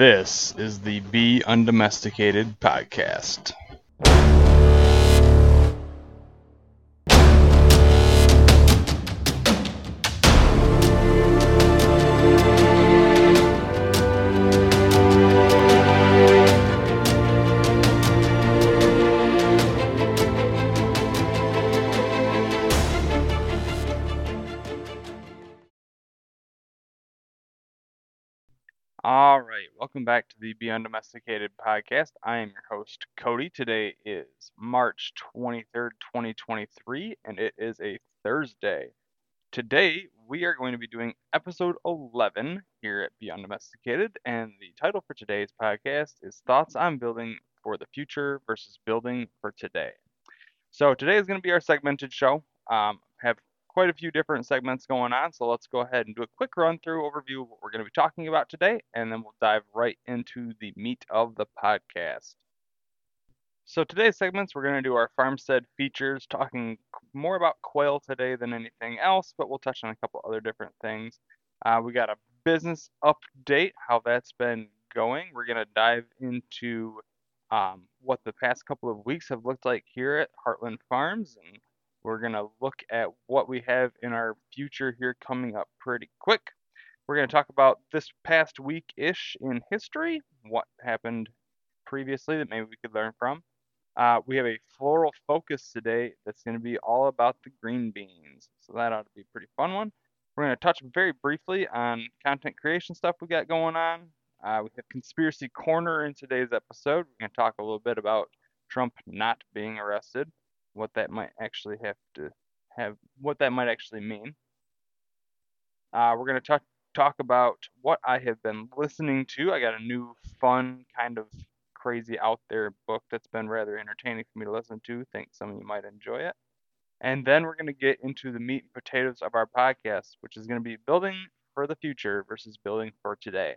This is the Be Undomesticated podcast. Welcome back to the Be Undomesticated podcast. I am your host, Cody. Today is March 23rd, 2023, and it is a Thursday. Today, we are going to be doing episode 11 here at Be Undomesticated, and the title for today's podcast is Thoughts on Building for the Future versus Building for Today. So today is going to be our segmented show. Have quite a few different segments going on, so let's go ahead and do a quick run-through overview of what we're going to be talking about today, and then we'll dive right into the meat of the podcast. So today's segments, we're going to do our farmstead features, talking more about quail today than anything else, but we'll touch on a couple other different things. We got a business update, how that's been going. We're going to dive into what the past couple of weeks have looked like here at Heartland Farms, and we're going to look at what we have in our future here coming up pretty quick. We're going to talk about this past week-ish in history, what happened previously that maybe we could learn from. We have a floral focus today that's going to be all about the green beans, so that ought to be a pretty fun one. We're going to touch very briefly on content creation stuff we got going on. We have Conspiracy Corner in today's episode. We're going to talk a little bit about Trump not being arrested. What that might actually mean. We're going to talk about what I have been listening to. I got a new, fun, kind of crazy out there book that's been rather entertaining for me to listen to. I think some of you might enjoy it. And then we're going to get into the meat and potatoes of our podcast, which is going to be building for the future versus building for today,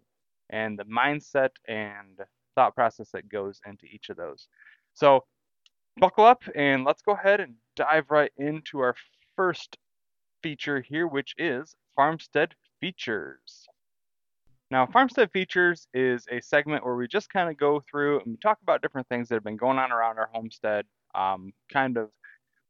and the mindset and thought process that goes into each of those. So buckle up, and let's go ahead and dive right into our first feature here, which is Farmstead Features. Now, Farmstead Features is a segment where we just kind of go through and talk about different things that have been going on around our homestead, kind of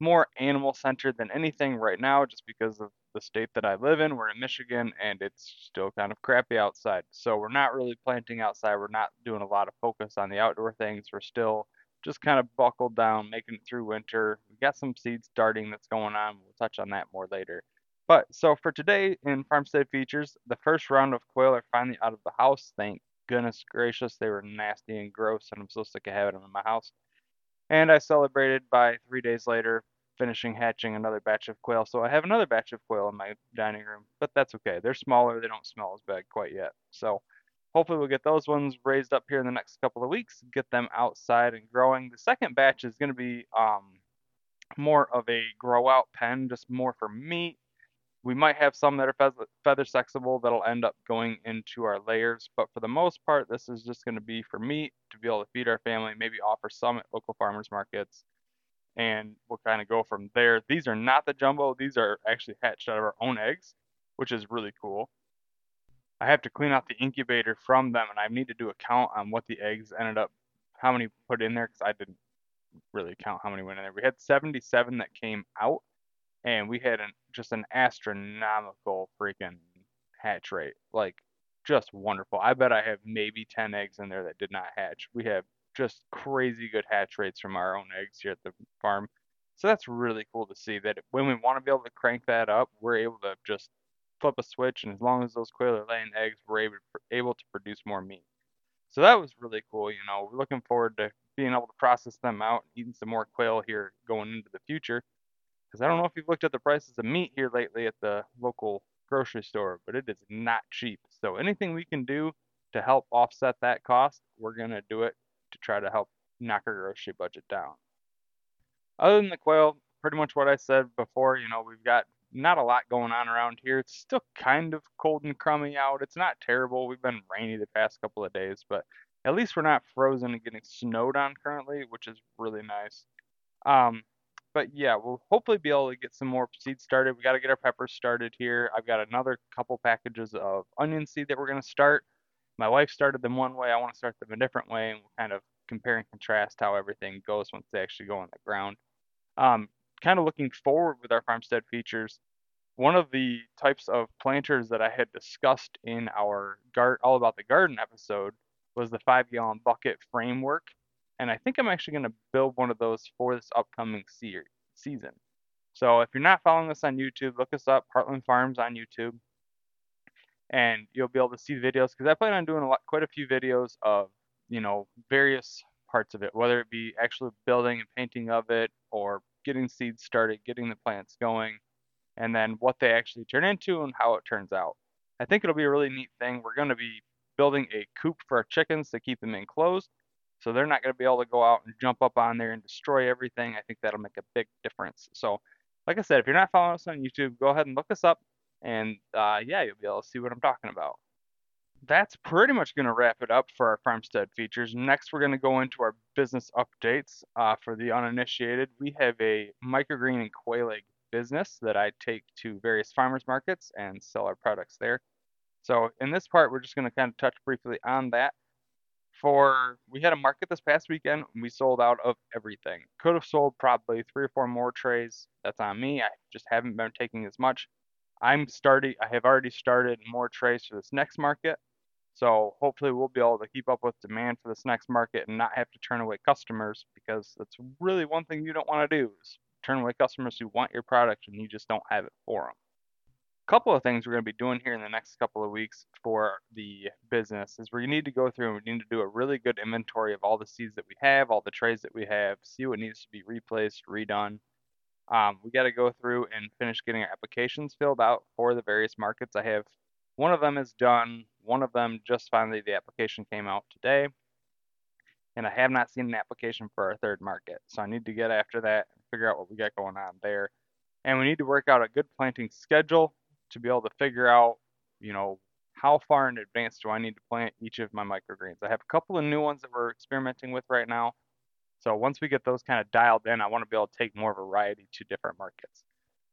more animal-centered than anything right now, just because of the state that I live in. We're in Michigan, and it's still kind of crappy outside, so we're not really planting outside. We're not doing a lot of focus on the outdoor things. We're still just kind of buckled down, making it through winter. We got some seed starting that's going on. We'll touch on that more later. But so for today in Farmstead Features, the first round of quail are finally out of the house. Thank goodness gracious, they were nasty and gross, and I'm so sick of having them in my house. And I celebrated by 3 days later finishing hatching another batch of quail. So I have another batch of quail in my dining room, but that's okay. They're smaller. They don't smell as bad quite yet. So hopefully we'll get those ones raised up here in the next couple of weeks, get them outside and growing. The second batch is going to be more of a grow-out pen, just more for meat. We might have some that are feather-sexable that'll end up going into our layers, but for the most part, this is just going to be for meat, to be able to feed our family, maybe offer some at local farmers markets, and we'll kind of go from there. These are not the jumbo. These are actually hatched out of our own eggs, which is really cool. I have to clean out the incubator from them, and I need to do a count on what the eggs ended up, how many put in there, because I didn't really count how many went in there. We had 77 that came out, and we had just an astronomical freaking hatch rate. Like, just wonderful. I bet I have maybe 10 eggs in there that did not hatch. We have just crazy good hatch rates from our own eggs here at the farm. So that's really cool to see that when we want to be able to crank that up, we're able to just flip a switch, and as long as those quail are laying eggs, we're able to produce more meat. So that was really cool. You know, we're looking forward to being able to process them out and eating some more quail here going into the future, because I don't know if you've looked at the prices of meat here lately at the local grocery store, but it is not cheap. So anything we can do to help offset that cost, we're going to do it to try to help knock our grocery budget down. Other than the quail, pretty much what I said before, you know, we've got not a lot going on around here. It's still kind of cold and crummy out. It's not terrible. We've been rainy the past couple of days, but at least we're not frozen and getting snowed on currently, which is really nice. But yeah, we'll hopefully be able to get some more seeds started. We got to get our peppers started here. I've got another couple packages of onion seed that we're going to start. my wife started them one way, I want to start them a different way, and we'll kind of compare and contrast how everything goes once they actually go on the ground. Kind of looking forward with our farmstead features, one of the types of planters that I had discussed in our All About the Garden episode was the 5-gallon bucket framework. And I think I'm actually going to build one of those for this upcoming season. So if you're not following us on YouTube, look us up, Heartland Farms on YouTube. And you'll be able to see the videos, because I plan on doing quite a few videos of, various parts of it, whether it be actually building and painting of it, or getting seeds started, getting the plants going, and then what they actually turn into and how it turns out. I think it'll be a really neat thing. We're going to be building a coop for our chickens to keep them enclosed, so they're not going to be able to go out and jump up on there and destroy everything. I think that'll make a big difference. So, like I said, if you're not following us on YouTube, go ahead and look us up, and you'll be able to see what I'm talking about. That's pretty much going to wrap it up for our farmstead features. Next, we're going to go into our business updates. For the uninitiated, we have a microgreen and quail egg business that I take to various farmers markets and sell our products there. So in this part, we're just going to kind of touch briefly on that. We had a market this past weekend, and we sold out of everything. Could have sold probably 3 or 4 more trays. That's on me. I just haven't been taking as much. I have already started more trays for this next market. So hopefully we'll be able to keep up with demand for this next market and not have to turn away customers, because that's really one thing you don't want to do, is turn away customers who want your product and you just don't have it for them. A couple of things we're going to be doing here in the next couple of weeks for the business is we need to go through and we need to do a really good inventory of all the seeds that we have, all the trays that we have, see what needs to be replaced, redone. We got to go through and finish getting our applications filled out for the various markets I have. One of them is done. One of them just finally, the application came out today, and I have not seen an application for our third market. So I need to get after that and figure out what we got going on there. And we need to work out a good planting schedule to be able to figure out, how far in advance do I need to plant each of my microgreens. I have a couple of new ones that we're experimenting with right now. So once we get those kind of dialed in, I want to be able to take more variety to different markets.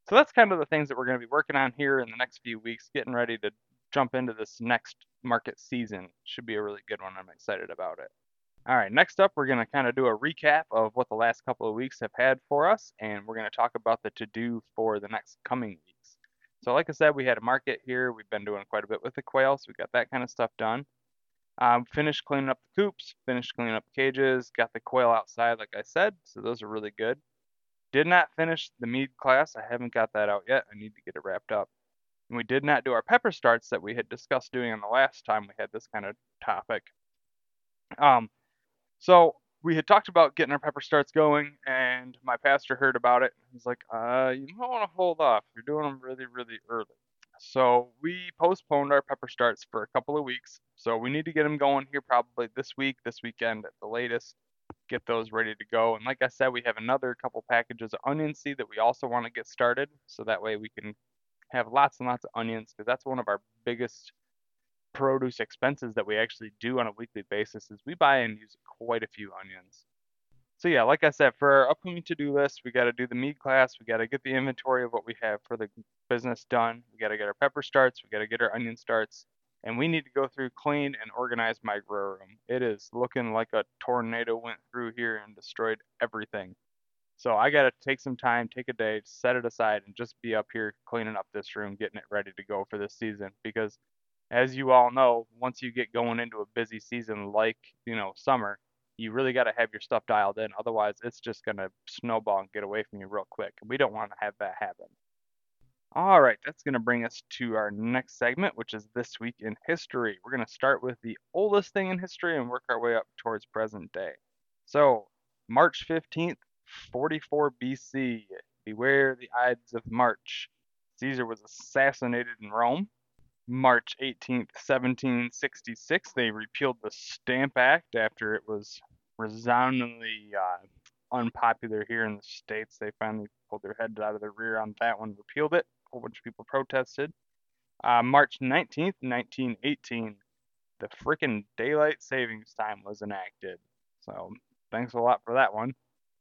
So that's kind of the things that we're going to be working on here in the next few weeks, getting ready to jump into this next market season. Should be a really good one. I'm excited about it. All right, next up, we're going to kind of do a recap of what the last couple of weeks have had for us, and we're going to talk about the to-do for the next coming weeks. So like I said, we had a market here. We've been doing quite a bit with the quail, so we got that kind of stuff done. Finished cleaning up the coops, finished cleaning up cages, got the quail outside, like I said, so those are really good. Did not finish the mead class. I haven't got that out yet. I need to get it wrapped up. And we did not do our pepper starts that we had discussed doing on the last time we had this kind of topic. So we had talked about getting our pepper starts going, and my pastor heard about it. He's like, you might want to hold off. You're doing them really, really early. So we postponed our pepper starts for a couple of weeks. So we need to get them going here probably this week, this weekend at the latest, get those ready to go. And like I said, we have another couple packages of onion seed that we also want to get started. So that way we can have lots and lots of onions, because that's one of our biggest produce expenses that we actually do on a weekly basis, is we buy and use quite a few onions. So yeah, like I said, for our upcoming to-do list, we got to do the mead class. We got to get the inventory of what we have for the business done. We got to get our pepper starts. We got to get our onion starts. And we need to go through, clean, and organize my grow room. It is looking like a tornado went through here and destroyed everything. So I got to take some time, take a day, set it aside, and just be up here cleaning up this room, getting it ready to go for this season. Because as you all know, once you get going into a busy season like, summer, you really got to have your stuff dialed in. Otherwise, it's just going to snowball and get away from you real quick. We don't want to have that happen. All right, that's going to bring us to our next segment, which is This Week in History. We're going to start with the oldest thing in history and work our way up towards present day. So, March 15th, 44 BC. Beware the Ides of March. Caesar was assassinated in Rome. March 18th, 1766, they repealed the Stamp Act after it was resoundingly unpopular here in the States. They finally pulled their heads out of their rear on that one, repealed it. A whole bunch of people protested. March 19th, 1918, the frickin' Daylight Savings Time was enacted. So thanks a lot for that one.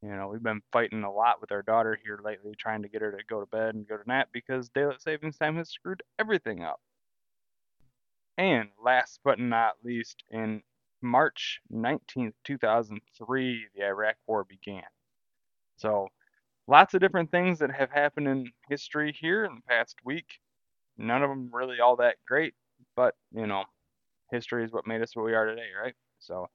We've been fighting a lot with our daughter here lately, trying to get her to go to bed and go to nap, because Daylight Savings Time has screwed everything up. And last but not least, in March 19th, 2003, the Iraq War began. So lots of different things that have happened in history here in the past week. None of them really all that great, but, you know, history is what made us what we are today, right? So,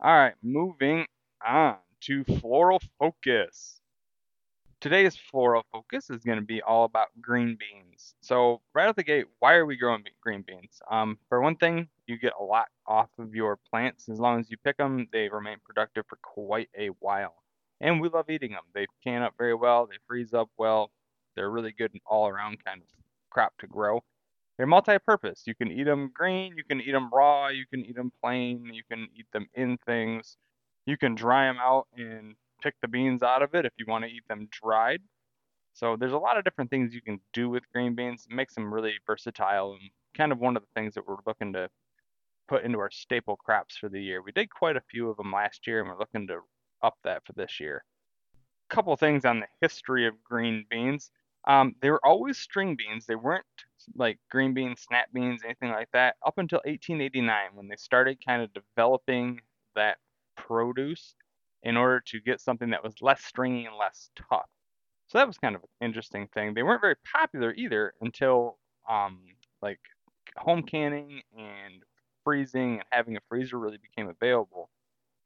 all right, moving on to Floral Focus. Today's Floral Focus is going to be all about green beans. So right out the gate, why are we growing green beans? For one thing, you get a lot off of your plants. As long as you pick them, they remain productive for quite a while. And we love eating them. They can up very well. They freeze up well. They're really good all-around kind of crop to grow. They're multi-purpose. You can eat them green. You can eat them raw. You can eat them plain. You can eat them in things. You can dry them out and pick the beans out of it if you want to eat them dried. So there's a lot of different things you can do with green beans. It makes them really versatile and kind of one of the things that we're looking to put into our staple crops for the year. We did quite a few of them last year and we're looking to up that for this year. A couple things on the history of green beans. They were always string beans. They weren't like green beans, snap beans, anything like that, up until 1889 when they started kind of developing that produce in order to get something that was less stringy and less tough. So that was kind of an interesting thing. They weren't very popular either until like home canning and freezing and having a freezer really became available.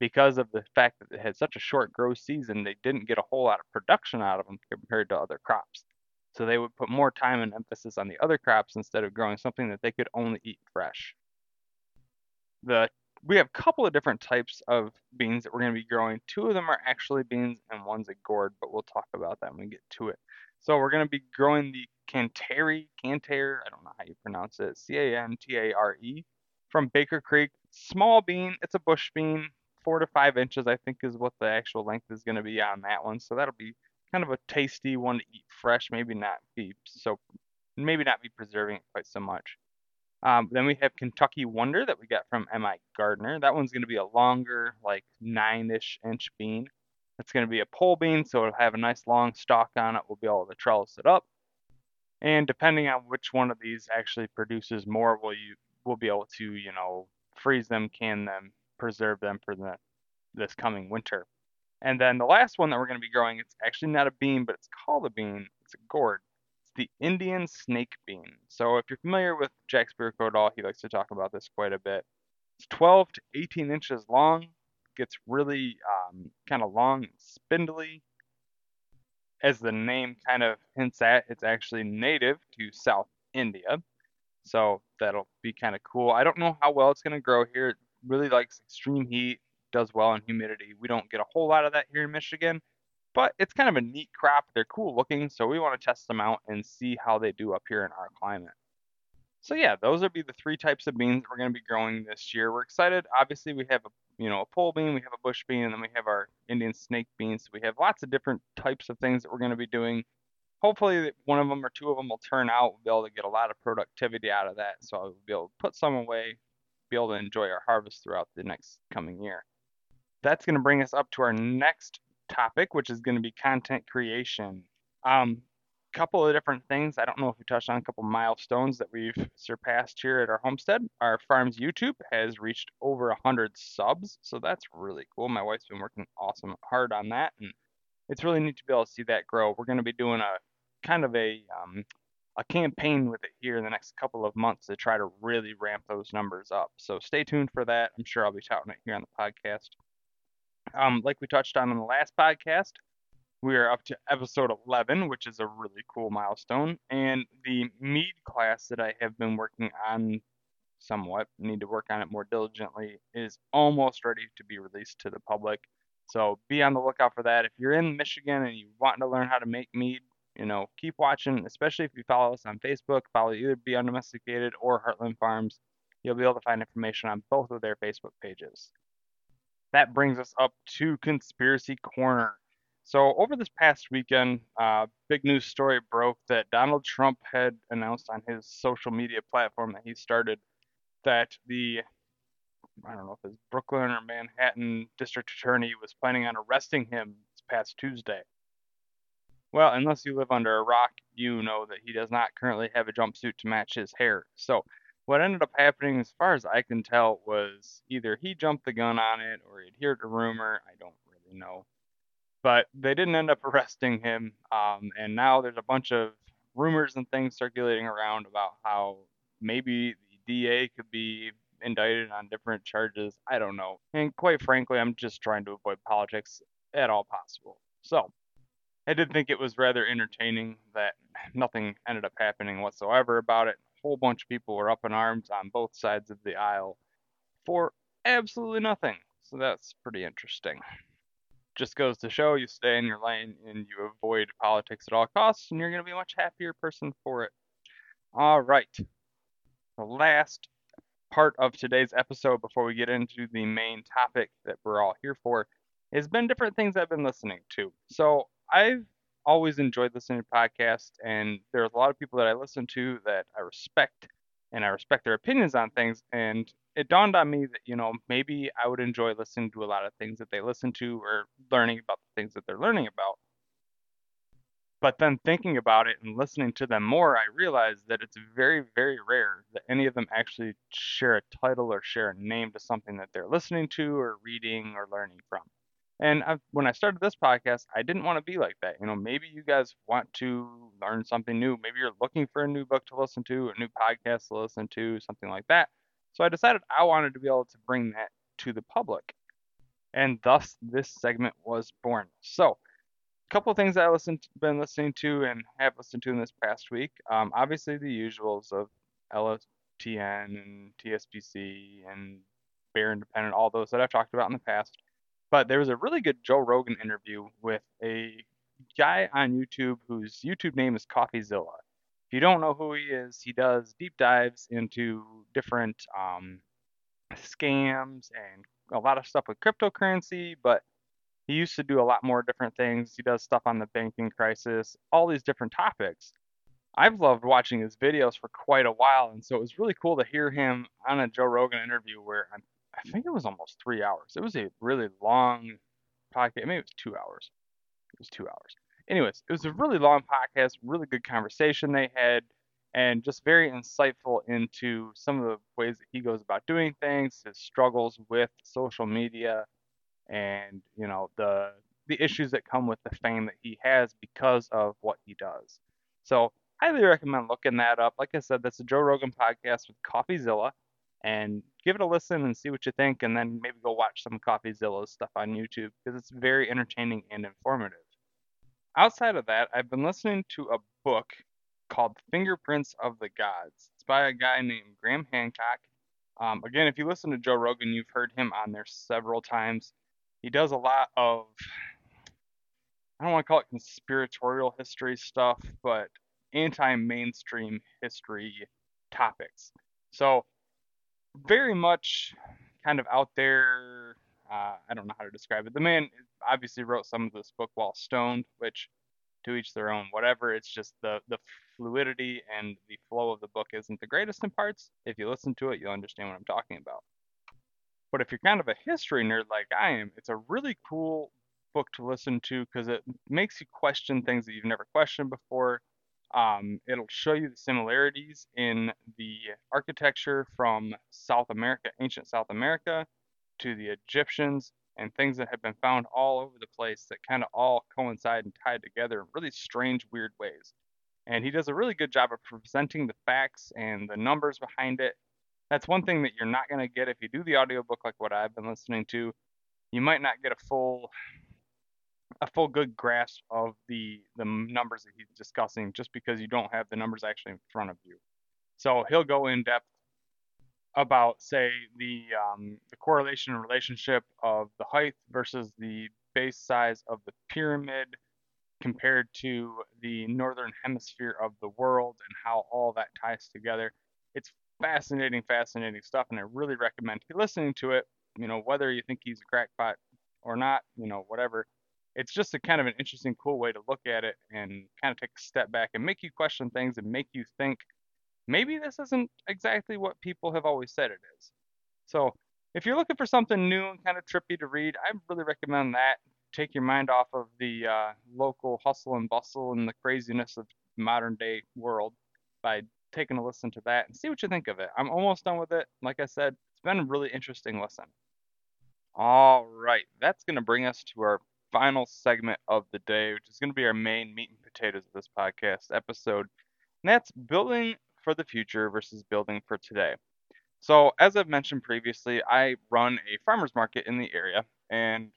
Because of the fact that it had such a short grow season, they didn't get a whole lot of production out of them compared to other crops. So they would put more time and emphasis on the other crops instead of growing something that they could only eat fresh. We have a couple of different types of beans that we're going to be growing. Two of them are actually beans and one's a gourd, but we'll talk about that when we get to it. So we're going to be growing the Cantare, I don't know how you pronounce it, Cantare, from Baker Creek. Small bean, it's a bush bean, 4 to 5 inches, I think, is what the actual length is going to be on that one. So that'll be kind of a tasty one to eat fresh, maybe not be preserving it quite so much. Then we have Kentucky Wonder that we got from M.I. Gardner. That one's going to be a longer, like 9-ish inch bean. It's going to be a pole bean, so it'll have a nice long stalk on it. We'll be able to trellis it up. And depending on which one of these actually produces more, we'll be able to, you know, freeze them, can them, preserve them for this coming winter. And then the last one that we're going to be growing, it's actually not a bean, but it's called a bean. It's a gourd. It's the Indian snake bean. So if you're familiar with Jack Spirko at all, he likes to talk about this quite a bit. It's 12 to 18 inches long. Gets really kind of long and spindly. As the name kind of hints at, it's actually native to South India. So that'll be kind of cool. I don't know how well it's going to grow here. It really likes extreme heat, does well in humidity. We don't get a whole lot of that here in Michigan, but it's kind of a neat crop. They're cool looking, so we want to test them out and see how they do up here in our climate. So yeah, those would be the three types of beans that we're going to be growing this year. We're excited. Obviously, we have a pole bean, we have a bush bean, and then we have our Indian snake beans. So we have lots of different types of things that we're going to be doing. Hopefully, one of them or two of them will turn out. We'll be able to get a lot of productivity out of that, so we'll be able to put some away, be able to enjoy our harvest throughout the next coming year. That's going to bring us up to our next topic, which is going to be content creation. Couple of different things. I don't know if we touched on a couple milestones that we've surpassed here at our homestead. Our farm's YouTube has reached over 100 subs, so that's really cool. My wife's been working awesome hard on that, and it's really neat to be able to see that grow. We're going to be doing a campaign with it here in the next couple of months to try to really ramp those numbers up. So stay tuned for that. I'm sure I'll be touting it here on the podcast. Like we touched on in the last podcast, we are up to episode 11, which is a really cool milestone. And the mead class that I have been working on somewhat, need to work on it more diligently, is almost ready to be released to the public. So be on the lookout for that. If you're in Michigan and you want to learn how to make mead, you know, keep watching, especially if you follow us on Facebook. Follow either Be Undomesticated or Heartland Farms. You'll be able to find information on both of their Facebook pages. That brings us up to Conspiracy Corner. So over this past weekend, big news story broke that Donald Trump had announced on his social media platform that he started that I don't know if it's Brooklyn or Manhattan district attorney was planning on arresting him this past Tuesday. Well, unless you live under a rock, you know that he does not currently have a jumpsuit to match his hair. So What ended up happening, as far as I can tell, was either he jumped the gun on it or he adhered to rumor. I don't really know. But they didn't end up arresting him. And now there's a bunch of rumors and things circulating around about how maybe the DA could be indicted on different charges. I don't know. And quite frankly, I'm just trying to avoid politics at all possible. So I did think it was rather entertaining that nothing ended up happening whatsoever about it. A whole bunch of people were up in arms on both sides of the aisle for absolutely nothing. So that's pretty interesting. Just goes to show you stay in your lane and you avoid politics at all costs, and you're going to be a much happier person for it. All right. The last part of today's episode before we get into the main topic that we're all here for has been different things I've been listening to. So I've always enjoyed listening to podcasts, and there's a lot of people that I listen to that I respect, and I respect their opinions on things. And it dawned on me that, you know, maybe I would enjoy listening to a lot of things that they listen to or learning about the things that they're learning about. But then thinking about it and listening to them more, I realized that it's very, very rare that any of them actually share a title or share a name to something that they're listening to or reading or learning from. And when I started this podcast, I didn't want to be like that. You know, maybe you guys want to learn something new. Maybe you're looking for a new book to listen to, a new podcast to listen to, something like that. So I decided I wanted to be able to bring that to the public. And thus, this segment was born. So a couple of things that I've been listening to and have listened to in this past week. Obviously, the usuals of LFTN and TSPC and Bear Independent, all those that I've talked about in the past. But there was a really good Joe Rogan interview with a guy on YouTube whose YouTube name is CoffeeZilla. If you don't know who he is, he does deep dives into different scams and a lot of stuff with cryptocurrency, but he used to do a lot more different things. He does stuff on the banking crisis, all these different topics. I've loved watching his videos for quite a while, and so it was really cool to hear him on a Joe Rogan interview where I think it was almost 3 hours. It was a really long podcast. Maybe it was 2 hours. Anyways, it was a really long podcast, really good conversation they had, and just very insightful into some of the ways that he goes about doing things, his struggles with social media, and, you know, the issues that come with the fame that he has because of what he does. So highly recommend looking that up. Like I said, that's the Joe Rogan podcast with CoffeeZilla. And give it a listen and see what you think, and then maybe go watch some CoffeeZilla stuff on YouTube because it's very entertaining and informative. Outside of that, I've been listening to a book called Fingerprints of the Gods. It's by a guy named Graham Hancock. Again, if you listen to Joe Rogan, you've heard him on there several times. He does a lot of, I don't want to call it conspiratorial history stuff, but anti-mainstream history topics. So very much kind of out there. I don't know how to describe it. The man obviously wrote some of this book while stoned, which to each their own, whatever. It's just the fluidity and the flow of the book isn't the greatest in parts. If you listen to it, you'll understand what I'm talking about. But if you're kind of a history nerd like I am, it's a really cool book to listen to because it makes you question things that you've never questioned before. It'll show you the similarities in the architecture from South America, ancient South America, to the Egyptians, and things that have been found all over the place that kind of all coincide and tie together in really strange, weird ways. And he does a really good job of presenting the facts and the numbers behind it. That's one thing that you're not going to get if you do the audiobook like what I've been listening to. You might not get a full good grasp of the numbers that he's discussing just because you don't have the numbers actually in front of you. So he'll go in depth about, say, the correlation and relationship of the height versus the base size of the pyramid compared to the northern hemisphere of the world and how all that ties together. It's fascinating stuff, and I really recommend you listening to it, you know, whether you think he's a crackpot or not, you know, whatever. It's just a kind of an interesting, cool way to look at it and kind of take a step back and make you question things and make you think, maybe this isn't exactly what people have always said it is. So if you're looking for something new and kind of trippy to read, I really recommend that. Take your mind off of the local hustle and bustle and the craziness of the modern day world by taking a listen to that and see what you think of it. I'm almost done with it. Like I said, it's been a really interesting listen. All right, that's going to bring us to our final segment of the day, which is going to be our main meat and potatoes of this podcast episode. And that's building for the future versus building for today. So as I've mentioned previously, I run a farmer's market in the area, and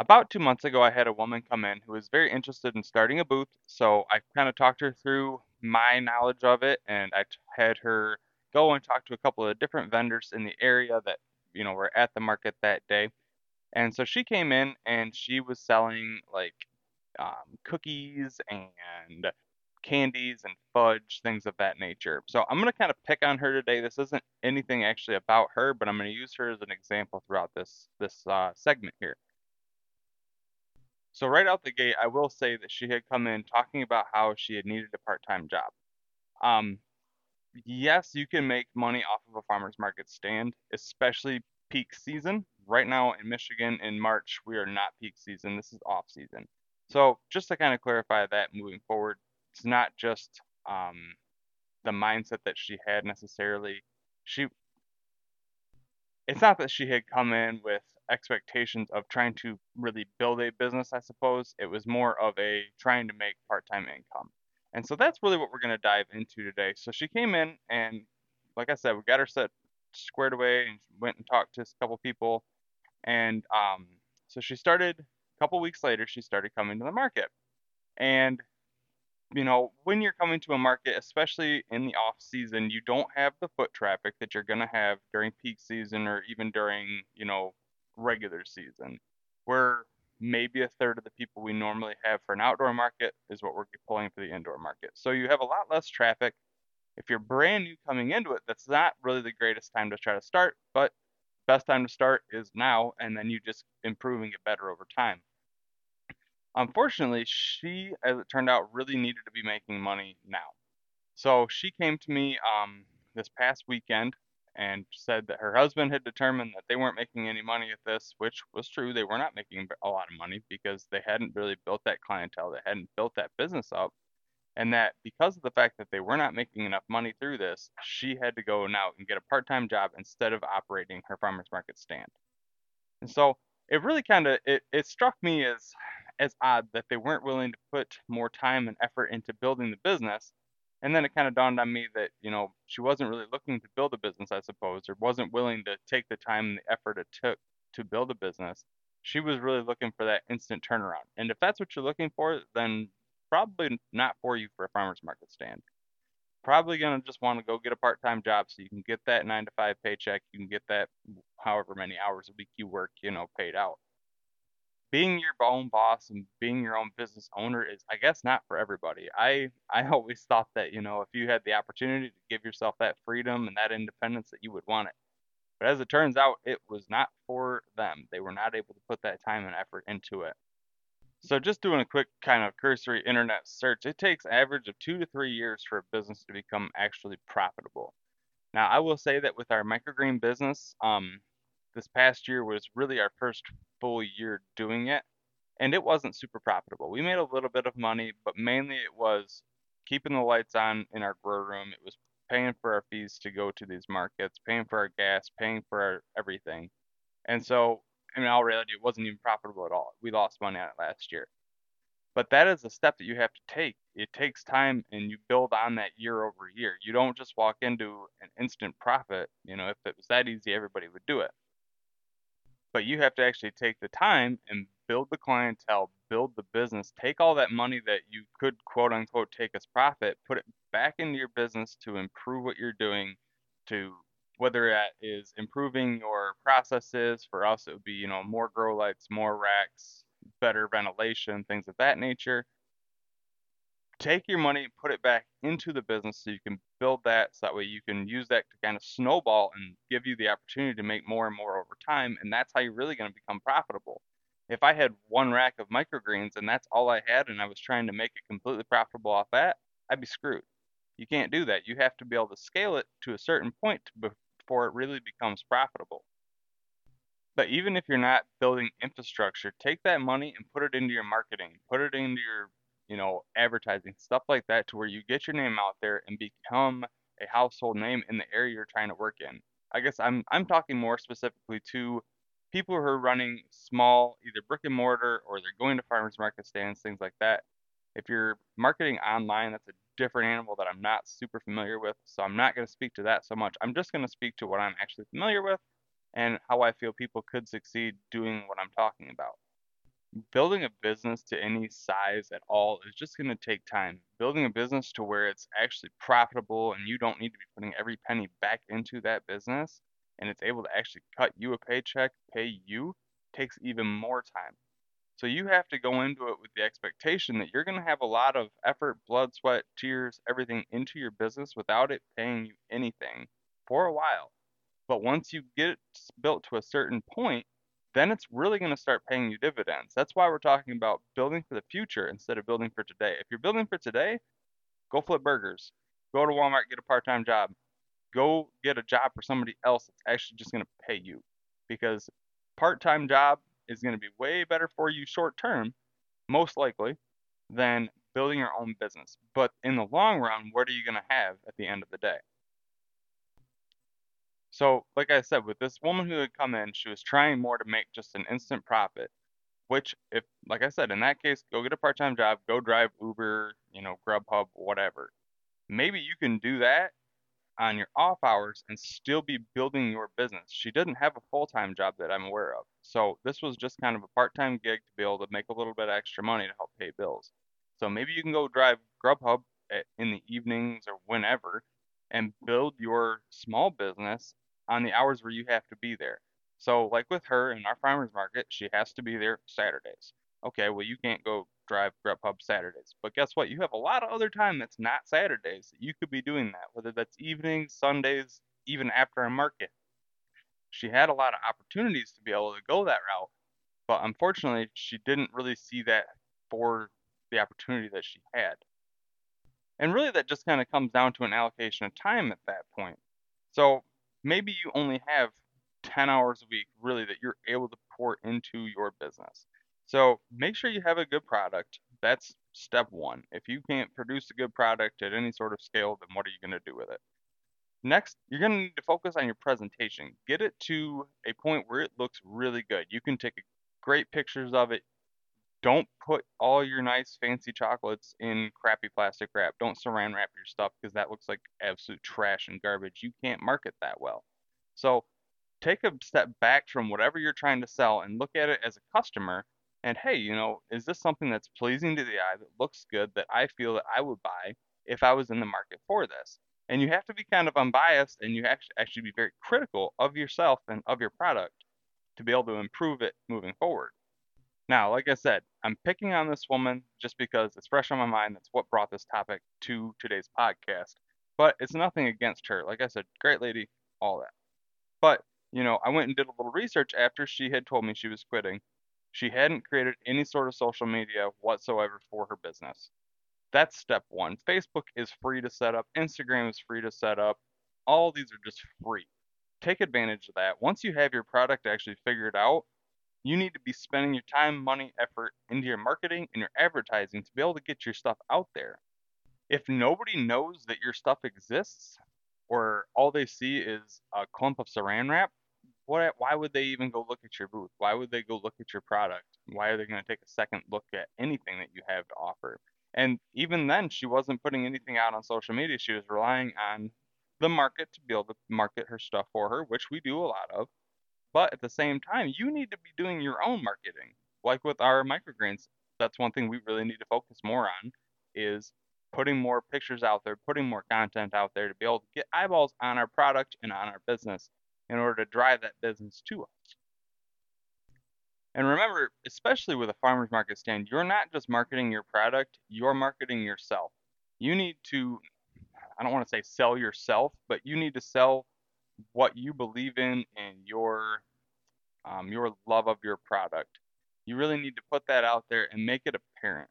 about 2 months ago, I had a woman come in who was very interested in starting a booth, so I kind of talked her through my knowledge of it, and I had her go and talk to a couple of different vendors in the area that, you know, were at the market that day. And so she came in, and she was selling, like, cookies and candies and fudge, things of that nature. So I'm going to kind of pick on her today. This isn't anything actually about her, but I'm going to use her as an example throughout this segment here. So right out the gate, I will say that she had come in talking about how she had needed a part-time job. Yes, you can make money off of a farmer's market stand, especially peak season. Right now in Michigan in March, we are not peak season. This is off season. So just to kind of clarify that moving forward, it's not just the mindset that she had necessarily. It's not that she had come in with expectations of trying to really build a business, I suppose. It was more of a trying to make part-time income. And so that's really what we're going to dive into today. So she came in and, like I said, we got her set squared away and went and talked to a couple people. And so she started, a couple weeks later, she started coming to the market. And, you know, when you're coming to a market, especially in the off season, you don't have the foot traffic that you're going to have during peak season or even during, you know, regular season. We're maybe a third of the people we normally have for an outdoor market is what we're pulling for the indoor market. So you have a lot less traffic. If you're brand new coming into it, that's not really the greatest time to try to start, but best time to start is now, and then you just improving it better over time. Unfortunately, she, as it turned out, really needed to be making money now. So she came to me this past weekend and said that her husband had determined that they weren't making any money at this, which was true. They were not making a lot of money because they hadn't really built that clientele, they hadn't built that business up, and that because of the fact that they were not making enough money through this, she had to go now and get a part-time job instead of operating her farmer's market stand. And so it really kind of, it struck me as odd that they weren't willing to put more time and effort into building the business. And then it kind of dawned on me that, you know, she wasn't really looking to build a business, I suppose, or wasn't willing to take the time and the effort it took to build a business. She was really looking for that instant turnaround. And if that's what you're looking for, then probably not for you for a farmer's market stand. Probably going to just want to go get a part-time job so you can get that 9-to-5 paycheck. You can get that however many hours a week you work, you know, paid out. Being your own boss and being your own business owner is, I guess, not for everybody. I always thought that, you know, if you had the opportunity to give yourself that freedom and that independence that you would want it. But as it turns out, it was not for them. They were not able to put that time and effort into it. So just doing a quick kind of cursory internet search, it takes an average of 2 to 3 years for a business to become actually profitable. Now, I will say that with our microgreen business, this past year was really our first full year doing it, and it wasn't super profitable. We made a little bit of money, but mainly it was keeping the lights on in our grow room. It was paying for our fees to go to these markets, paying for our gas, paying for our everything. And so, in all reality, it wasn't even profitable at all. We lost money on it last year. But that is a step that you have to take. It takes time, and you build on that year over year. You don't just walk into an instant profit. You know, if it was that easy, everybody would do it. But you have to actually take the time and build the clientele, build the business, take all that money that you could, quote unquote, take as profit, put it back into your business to improve what you're doing, to whether that is improving your processes. For us, it would be, you know, more grow lights, more racks, better ventilation, things of that nature. Take your money, put it back into the business so you can build that, so that way you can use that to kind of snowball and give you the opportunity to make more and more over time. And that's how you're really going to become profitable. If I had one rack of microgreens and that's all I had and I was trying to make it completely profitable off that, I'd be screwed. You can't do that. You have to be able to scale it to a certain point before it really becomes profitable. But even if you're not building infrastructure, take that money and put it into your marketing, put it into your you know, advertising, stuff like that, to where you get your name out there and become a household name in the area you're trying to work in. I guess I'm talking more specifically to people who are running small, either brick and mortar, or they're going to farmers market stands, things like that. If you're marketing online, that's a different animal that I'm not super familiar with, so I'm not going to speak to that so much. I'm just going to speak to what I'm actually familiar with and how I feel people could succeed doing what I'm talking about. Building a business to any size at all is just going to take time. Building a business to where it's actually profitable and you don't need to be putting every penny back into that business, and it's able to actually cut you a paycheck, pay you, takes even more time. So you have to go into it with the expectation that you're going to have a lot of effort, blood, sweat, tears, everything into your business without it paying you anything for a while. But once you get it built to a certain point, then it's really going to start paying you dividends. That's why we're talking about building for the future instead of building for today. If you're building for today, go flip burgers. Go to Walmart, get a part-time job. Go get a job for somebody else that's actually just going to pay you. Because part-time job is going to be way better for you short-term, most likely, than building your own business. But in the long run, what are you going to have at the end of the day? So, like I said, with this woman who had come in, she was trying more to make just an instant profit, which, if, like I said, in that case, go get a part-time job, go drive Uber, you know, Grubhub, whatever. Maybe you can do that on your off hours and still be building your business. She didn't have a full-time job that I'm aware of. So this was just kind of a part-time gig to be able to make a little bit of extra money to help pay bills. So maybe you can go drive Grubhub in the evenings or whenever and build your small business on the hours where you have to be there. So like with her in our farmers market, she has to be there Saturdays. Okay, well, you can't go drive Grubhub Saturdays. But guess what? You have a lot of other time that's not Saturdays that you could be doing that, whether that's evenings, Sundays, even after a market. She had a lot of opportunities to be able to go that route, but unfortunately, she didn't really see that for the opportunity that she had. And really, that just kind of comes down to an allocation of time at that point. So maybe you only have 10 hours a week, really, that you're able to pour into your business. So make sure you have a good product. That's step one. If you can't produce a good product at any sort of scale, then what are you going to do with it? Next, you're going to need to focus on your presentation. Get it to a point where it looks really good. You can take great pictures of it. Don't put all your nice fancy chocolates in crappy plastic wrap. Don't saran wrap your stuff because that looks like absolute trash and garbage. You can't market that well. So take a step back from whatever you're trying to sell and look at it as a customer. And hey, you know, is this something that's pleasing to the eye, that looks good, that I feel that I would buy if I was in the market for this? And you have to be kind of unbiased, and you actually be very critical of yourself and of your product to be able to improve it moving forward. Now, like I said, I'm picking on this woman just because it's fresh on my mind. That's what brought this topic to today's podcast. But it's nothing against her. Like I said, great lady, all that. But, you know, I went and did a little research after she had told me she was quitting. She hadn't created any sort of social media whatsoever for her business. That's step one. Facebook is free to set up. Instagram is free to set up. All these are just free. Take advantage of that. Once you have your product actually figured out, you need to be spending your time, money, effort into your marketing and your advertising to be able to get your stuff out there. If nobody knows that your stuff exists, or all they see is a clump of saran wrap, why would they even go look at your booth? Why would they go look at your product? Why are they going to take a second look at anything that you have to offer? And even then, she wasn't putting anything out on social media. She was relying on the market to be able to market her stuff for her, which we do a lot of. But at the same time, you need to be doing your own marketing. Like with our microgreens, that's one thing we really need to focus more on, is putting more pictures out there, putting more content out there to be able to get eyeballs on our product and on our business, in order to drive that business to us. And remember, especially with a farmer's market stand, you're not just marketing your product, you're marketing yourself. You need to, I don't want to say sell yourself, but you need to sell what you believe in and your love of your product. You really need to put that out there and make it apparent.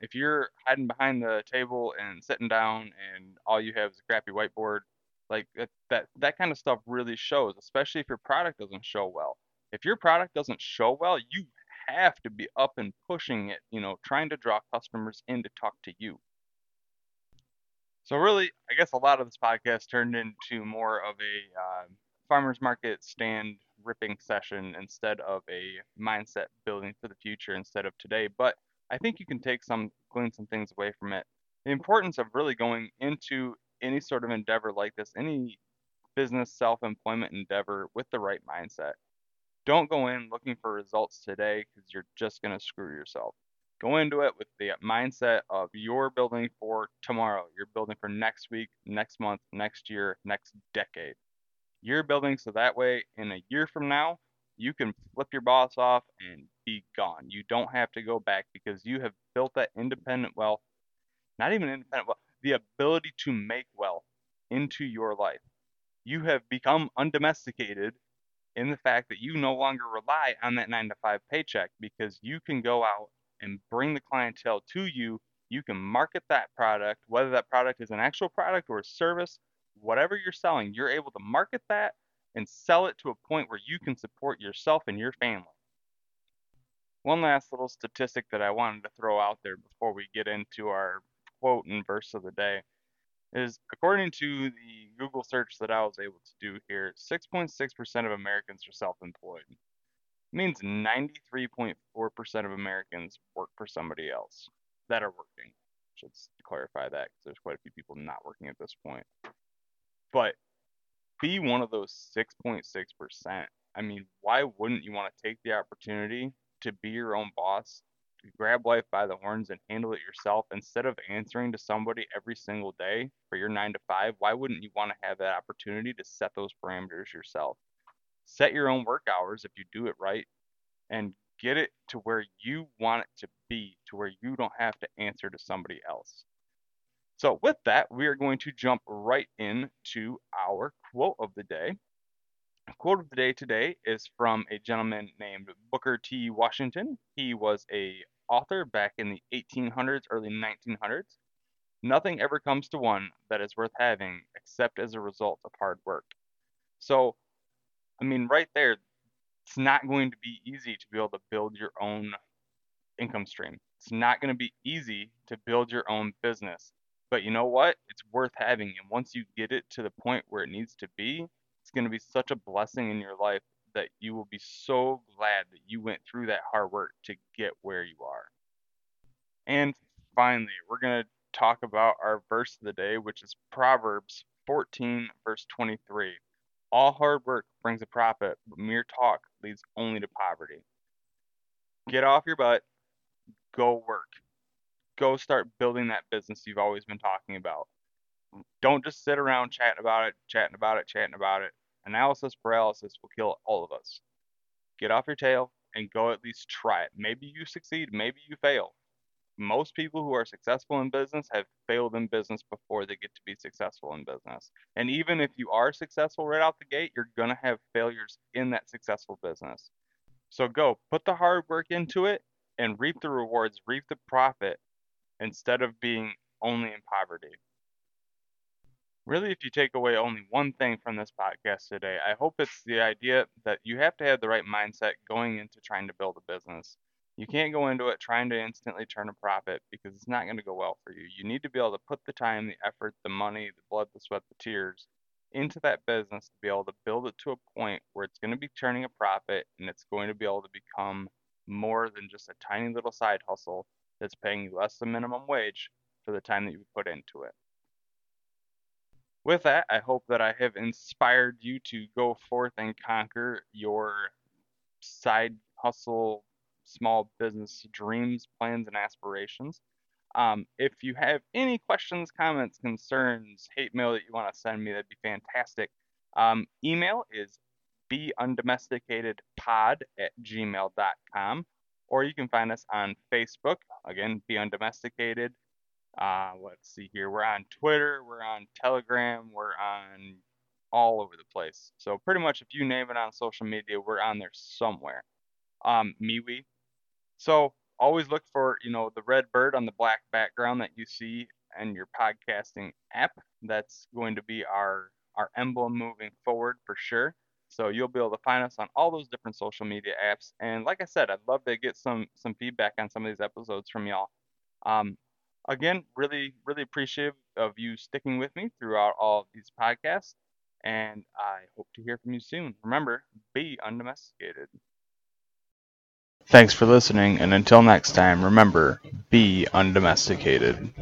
If you're hiding behind the table and sitting down and all you have is a crappy whiteboard, like that kind of stuff really shows, especially if your product doesn't show well. If your product doesn't show well, you have to be up and pushing it, you know, trying to draw customers in to talk to you. So really, I guess a lot of this podcast turned into more of a farmers market stand ripping session instead of a mindset building for the future instead of today. But I think you can glean some things away from it. The importance of really going into any sort of endeavor like this, any business self-employment endeavor, with the right mindset. Don't go in looking for results today because you're just going to screw yourself. Go into it with the mindset of you're building for tomorrow. You're building for next week, next month, next year, next decade. You're building so that way in a year from now, you can flip your boss off and be gone. You don't have to go back because you have built that independent wealth, not even independent wealth, the ability to make wealth into your life. You have become undomesticated in the fact that you no longer rely on that 9-to-5 paycheck because you can go out and bring the clientele to you. You can market that product, whether that product is an actual product or a service, whatever you're selling, you're able to market that and sell it to a point where you can support yourself and your family. One last little statistic that I wanted to throw out there before we get into our quote and verse of the day is, according to the Google search that I was able to do here, 6.6% of Americans are self-employed. It means 93.4% of Americans work for somebody else that are working. Should clarify that because there's quite a few people not working at this point. But be one of those 6.6%. I mean, why wouldn't you want to take the opportunity to be your own boss, to grab life by the horns and handle it yourself instead of answering to somebody every single day for your 9-to-5? Why wouldn't you want to have that opportunity to set those parameters yourself? Set your own work hours if you do it right, and get it to where you want it to be, to where you don't have to answer to somebody else. So with that, we are going to jump right into our quote of the day. The quote of the day today is from a gentleman named Booker T. Washington. He was an author back in the 1800s, early 1900s. Nothing ever comes to one that is worth having except as a result of hard work. So, I mean, right there, it's not going to be easy to be able to build your own income stream. It's not going to be easy to build your own business. But you know what? It's worth having. And once you get it to the point where it needs to be, it's going to be such a blessing in your life that you will be so glad that you went through that hard work to get where you are. And finally, we're going to talk about our verse of the day, which is Proverbs 14, verse 23. All hard work brings a profit, but mere talk leads only to poverty. Get off your butt. Go work. Go start building that business you've always been talking about. Don't just sit around chatting about it. Analysis paralysis will kill all of us. Get off your tail and go at least try it. Maybe you succeed, maybe you fail. Most people who are successful in business have failed in business before they get to be successful in business. And even if you are successful right out the gate, you're going to have failures in that successful business. So go put the hard work into it and reap the rewards, reap the profit, instead of being only in poverty. Really, if you take away only one thing from this podcast today, I hope it's the idea that you have to have the right mindset going into trying to build a business. You can't go into it trying to instantly turn a profit because it's not going to go well for you. You need to be able to put the time, the effort, the money, the blood, the sweat, the tears into that business to be able to build it to a point where it's going to be turning a profit and it's going to be able to become more than just a tiny little side hustle that's paying you less than minimum wage for the time that you put into it. With that, I hope that I have inspired you to go forth and conquer your side hustle, small business dreams, plans, and aspirations. If you have any questions, comments, concerns, hate mail that you want to send me, that'd be fantastic. Email is beundomesticatedpod@gmail.com, or you can find us on Facebook. Again, Be Undomesticated. Let's see here. We're on Twitter. We're on Telegram. We're on all over the place. So pretty much if you name it on social media, we're on there somewhere. MeWe. So always look for, the red bird on the black background that you see in your podcasting app. That's going to be our emblem moving forward for sure. So you'll be able to find us on all those different social media apps. And like I said, I'd love to get some feedback on some of these episodes from y'all. Again, really, really appreciative of you sticking with me throughout all of these podcasts. And I hope to hear from you soon. Remember, be undomesticated. Thanks for listening. And until next time, remember, be undomesticated.